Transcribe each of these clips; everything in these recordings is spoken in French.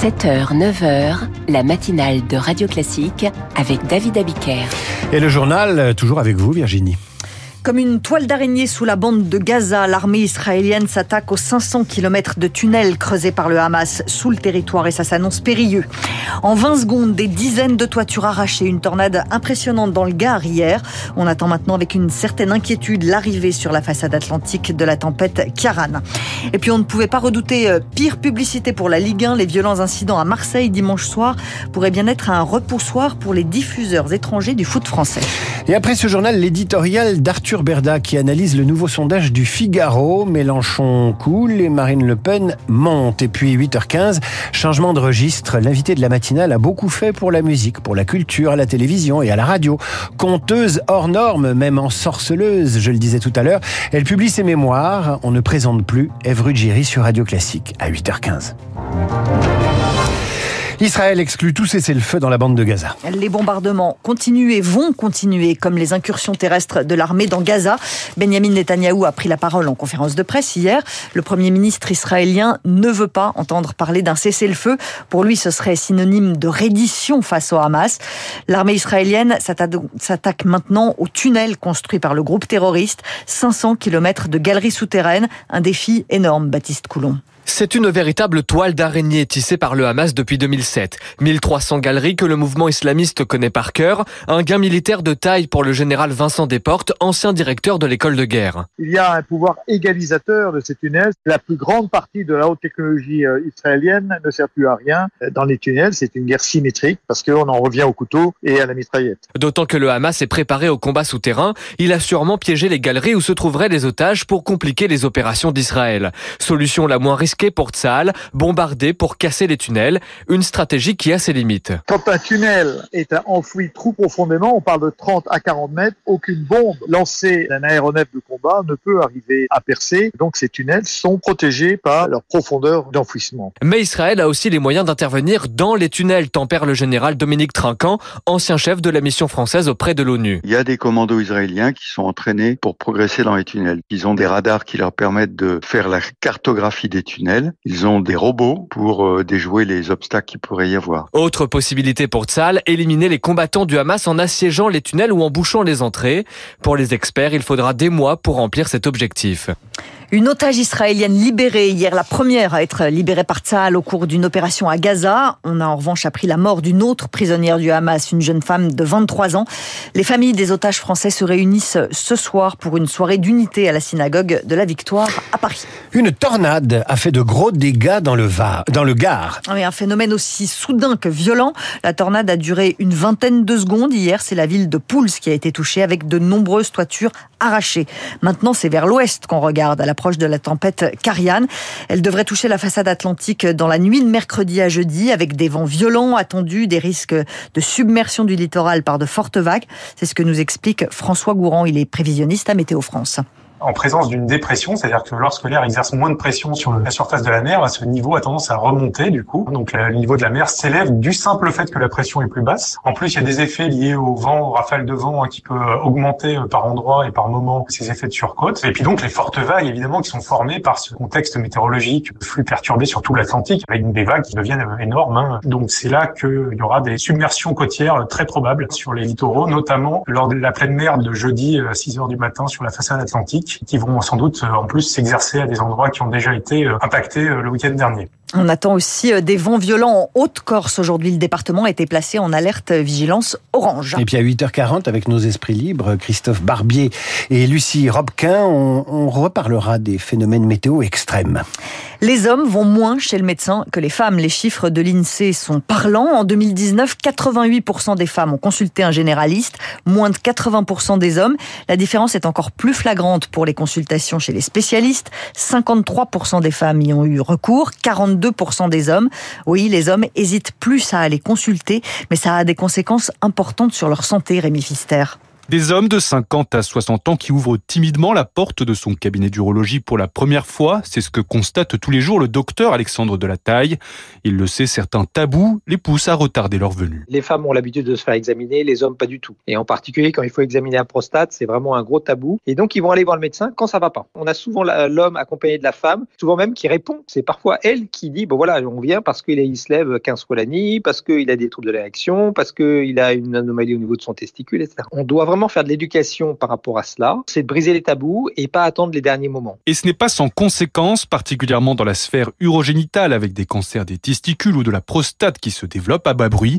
7h, 9h, la matinale de Radio Classique avec David Abiker. Et le journal, toujours avec vous Virginie. Comme une toile d'araignée sous la bande de Gaza, l'armée israélienne s'attaque aux 500 km de tunnels creusés par le Hamas sous le territoire et ça s'annonce périlleux. En 20 secondes, des dizaines de toitures arrachées, une tornade impressionnante dans le Gard hier. On attend maintenant avec une certaine inquiétude l'arrivée sur la façade atlantique de la tempête Cariane. Et puis on ne pouvait pas redouter pire publicité pour la Ligue 1. Les violents incidents à Marseille dimanche soir pourraient bien être un repoussoir pour les diffuseurs étrangers du foot français. Et après ce journal, l'éditorial d'Arthur Berda qui analyse le nouveau sondage du Figaro. Mélenchon coule et Marine Le Pen monte. Et puis 8h15, changement de registre. L'invité de la matinale a beaucoup fait pour la musique, pour la culture, à la télévision et à la radio. Conteuse hors norme, même ensorceleuse, je le disais tout à l'heure. Elle publie ses mémoires. On ne présente plus Ève Ruggieri sur Radio Classique à 8h15. Israël exclut tout cessez-le-feu dans la bande de Gaza. Les bombardements continuent et vont continuer, comme les incursions terrestres de l'armée dans Gaza. Benjamin Netanyahou a pris la parole en conférence de presse hier. Le Premier ministre israélien ne veut pas entendre parler d'un cessez-le-feu. Pour lui, ce serait synonyme de reddition face au Hamas. L'armée israélienne s'attaque maintenant aux tunnels construits par le groupe terroriste. 500 km de galeries souterraines. Un défi énorme, Baptiste Coulomb. C'est une véritable toile d'araignée tissée par le Hamas depuis 2007. 1300 galeries que le mouvement islamiste connaît par cœur. Un gain militaire de taille pour le général Vincent Desportes, ancien directeur de l'école de guerre. Il y a un pouvoir égalisateur de ces tunnels. La plus grande partie de la haute technologie israélienne ne sert plus à rien. Dans les tunnels, c'est une guerre symétrique parce qu'on en revient au couteau et à la mitraillette. D'autant que le Hamas est préparé au combat souterrain. Il a sûrement piégé les galeries où se trouveraient les otages pour compliquer les opérations d'Israël. Solution la moins risquée pour Tsahal, bombarder pour casser les tunnels, une stratégie qui a ses limites. Quand un tunnel est enfoui trop profondément, on parle de 30 à 40 mètres, aucune bombe lancée d'un aéronef de combat ne peut arriver à percer. Donc ces tunnels sont protégés par leur profondeur d'enfouissement. Mais Israël a aussi les moyens d'intervenir dans les tunnels, tempère le général Dominique Trinquant, ancien chef de la mission française auprès de l'ONU. Il y a des commandos israéliens qui sont entraînés pour progresser dans les tunnels. Ils ont des radars qui leur permettent de faire la cartographie des tunnels. Ils ont des robots pour déjouer les obstacles qu'il pourrait y avoir. Autre possibilité pour Tsahal, éliminer les combattants du Hamas en assiégeant les tunnels ou en bouchant les entrées. Pour les experts, il faudra des mois pour remplir cet objectif. Une otage israélienne libérée hier, la première à être libérée par Tsahal au cours d'une opération à Gaza. On a en revanche appris la mort d'une autre prisonnière du Hamas, une jeune femme de 23 ans. Les familles des otages français se réunissent ce soir pour une soirée d'unité à la synagogue de la Victoire à Paris. Une tornade a fait de gros dégâts dans le Gard. Oui, un phénomène aussi soudain que violent. La tornade a duré une vingtaine de secondes. Hier, c'est la ville de Pouls qui a été touchée avec de nombreuses toitures arrachées. Maintenant, c'est vers l'ouest qu'on regarde, à la proche de la tempête Cariane. Elle devrait toucher la façade atlantique dans la nuit de mercredi à jeudi, avec des vents violents attendus, des risques de submersion du littoral par de fortes vagues. C'est ce que nous explique François Gourand, il est prévisionniste à Météo France. En présence d'une dépression, c'est-à-dire que lorsque l'air exerce moins de pression sur la surface de la mer, ce niveau a tendance à remonter du coup. Donc le niveau de la mer s'élève du simple fait que la pression est plus basse. En plus, il y a des effets liés au vent, aux rafales de vent qui peut augmenter par endroits et par moments ces effets de surcôte. Et puis donc les fortes vagues évidemment qui sont formées par ce contexte météorologique, flux perturbé sur tout l'Atlantique avec des vagues qui deviennent énormes. Donc c'est là qu'il y aura des submersions côtières très probables sur les littoraux, notamment lors de la pleine mer de jeudi 6h du matin sur la façade atlantique, qui vont sans doute en plus s'exercer à des endroits qui ont déjà été impactés le week-end dernier. On attend aussi des vents violents en Haute-Corse. Aujourd'hui, le département a été placé en alerte vigilance orange. Et puis à 8h40, avec nos esprits libres, Christophe Barbier et Lucie Robquin, on reparlera des phénomènes météo extrêmes. Les hommes vont moins chez le médecin que les femmes. Les chiffres de l'INSEE sont parlants. En 2019, 88% des femmes ont consulté un généraliste, moins de 80% des hommes. La différence est encore plus flagrante pour les consultations chez les spécialistes. 53% des femmes y ont eu recours, 42% des hommes. Oui, les hommes hésitent plus à aller consulter, mais ça a des conséquences importantes sur leur santé, Rémi Fister. Des hommes de 50 à 60 ans qui ouvrent timidement la porte de son cabinet d'urologie pour la première fois. C'est ce que constate tous les jours le docteur Alexandre de la Taille. Il le sait, certains tabous les poussent à retarder leur venue. Les femmes ont l'habitude de se faire examiner, les hommes pas du tout. Et en particulier quand il faut examiner la prostate, c'est vraiment un gros tabou. Et donc ils vont aller voir le médecin quand ça va pas. On a souvent l'homme accompagné de la femme, souvent même qui répond. C'est parfois elle qui dit, bon voilà, on vient parce qu'il se lève 15 fois la nuit, parce qu'il a des troubles de l'érection, parce qu'il a une anomalie au niveau de son testicule, etc. On doit vraiment faire de l'éducation par rapport à cela. C'est de briser les tabous et pas attendre les derniers moments. Et ce n'est pas sans conséquences, particulièrement dans la sphère urogénitale, avec des cancers des testicules ou de la prostate qui se développent à bas bruit.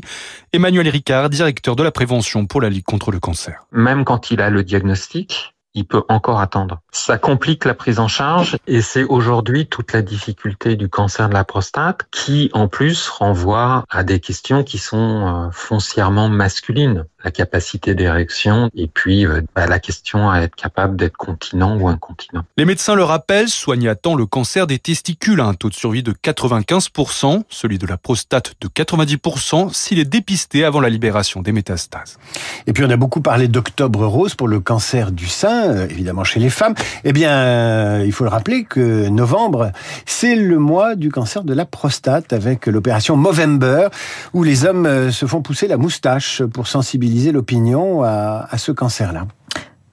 Emmanuel Ricard, directeur de la prévention pour la Ligue contre le cancer. Même quand il a le diagnostic, il peut encore attendre. Ça complique la prise en charge et c'est aujourd'hui toute la difficulté du cancer de la prostate qui, en plus, renvoie à des questions qui sont foncièrement masculines. La capacité d'érection et puis la question à être capable d'être continent ou incontinent. Les médecins le rappellent, soignent à temps le cancer des testicules à un taux de survie de 95%, celui de la prostate de 90% s'il est dépisté avant la libération des métastases. Et puis on a beaucoup parlé d'octobre rose pour le cancer du sein, évidemment chez les femmes. Eh bien, il faut le rappeler que novembre, c'est le mois du cancer de la prostate avec l'opération Movember où les hommes se font pousser la moustache pour sensibiliser l'opinion à ce cancer-là.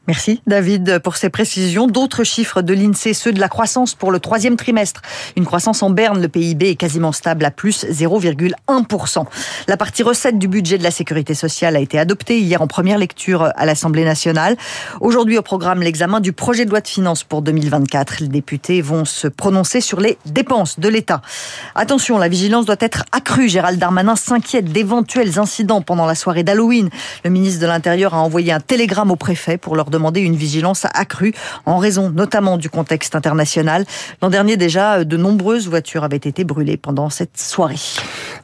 Merci David pour ces précisions. D'autres chiffres de l'INSEE, ceux de la croissance pour le 3e trimestre. Une croissance en berne, le PIB est quasiment stable à plus 0,1%. La partie recette du budget de la sécurité sociale a été adoptée hier en première lecture à l'Assemblée nationale. Aujourd'hui au programme l'examen du projet de loi de finances pour 2024. Les députés vont se prononcer sur les dépenses de l'État. Attention, la vigilance doit être accrue. Gérald Darmanin s'inquiète d'éventuels incidents pendant la soirée d'Halloween. Le ministre de l'Intérieur a envoyé un télégramme au préfet pour leur demander une vigilance accrue en raison notamment du contexte international. L'an dernier déjà, de nombreuses voitures avaient été brûlées pendant cette soirée.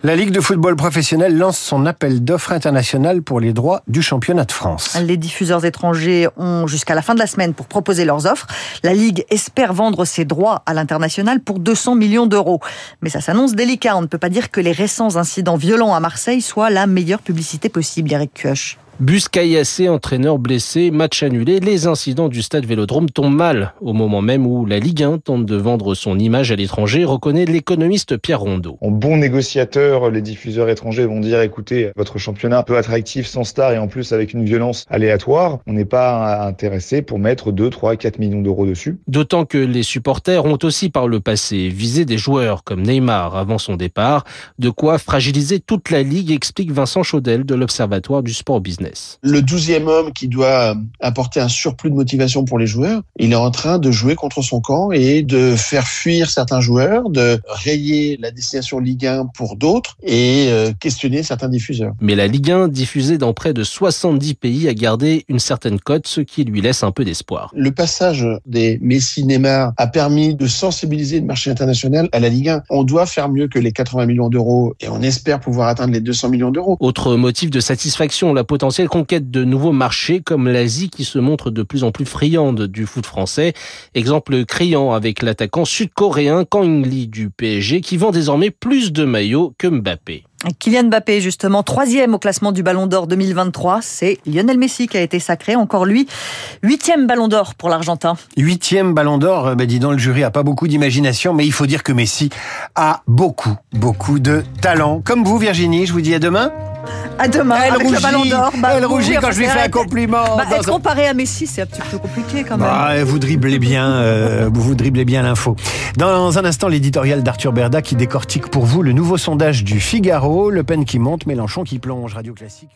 La Ligue de football professionnel lance son appel d'offres international pour les droits du championnat de France. Les diffuseurs étrangers ont jusqu'à la fin de la semaine pour proposer leurs offres. La Ligue espère vendre ses droits à l'international pour 200 millions d'euros. Mais ça s'annonce délicat. On ne peut pas dire que les récents incidents violents à Marseille soient la meilleure publicité possible. Éric Cuche. Bus caillassé, entraîneur blessé, match annulé, les incidents du stade Vélodrome tombent mal au moment même où la Ligue 1 tente de vendre son image à l'étranger, reconnaît l'économiste Pierre Rondeau. En bon négociateur, les diffuseurs étrangers vont dire écoutez, votre championnat peu attractif, sans star et en plus avec une violence aléatoire, on n'est pas intéressé pour mettre 2, 3, 4 millions d'euros dessus. D'autant que les supporters ont aussi par le passé visé des joueurs comme Neymar avant son départ, de quoi fragiliser toute la Ligue, explique Vincent Chaudel de l'Observatoire du sport business. Le 12e homme qui doit apporter un surplus de motivation pour les joueurs, il est en train de jouer contre son camp et de faire fuir certains joueurs, de rayer la destination Ligue 1 pour d'autres et questionner certains diffuseurs. Mais la Ligue 1, diffusée dans près de 70 pays, a gardé une certaine cote, ce qui lui laisse un peu d'espoir. Le passage des Messi-Neymar a permis de sensibiliser le marché international à la Ligue 1. On doit faire mieux que les 80 millions d'euros et on espère pouvoir atteindre les 200 millions d'euros. Autre motif de satisfaction, la potentielle conquête de nouveaux marchés comme l'Asie qui se montre de plus en plus friande du foot français. Exemple criant avec l'attaquant sud-coréen Kang Lee du PSG qui vend désormais plus de maillots que Mbappé. Kylian Mbappé, justement, 3e au classement du Ballon d'Or 2023. C'est Lionel Messi qui a été sacré, encore lui. 8e Ballon d'Or pour l'Argentin. 8e Ballon d'Or, dis donc, le jury n'a pas beaucoup d'imagination, mais il faut dire que Messi a beaucoup de talent. Comme vous, Virginie, je vous dis à demain. À demain, elle avec rougit, le Ballon d'Or. Elle rougit quand je lui fais un compliment. Être comparé à Messi, c'est un petit peu compliqué quand même. Vous driblez bien l'info. Dans un instant, l'éditorial d'Arthur Berda qui décortique pour vous le nouveau sondage du Figaro. Le Pen qui monte, Mélenchon qui plonge. Radio Classique.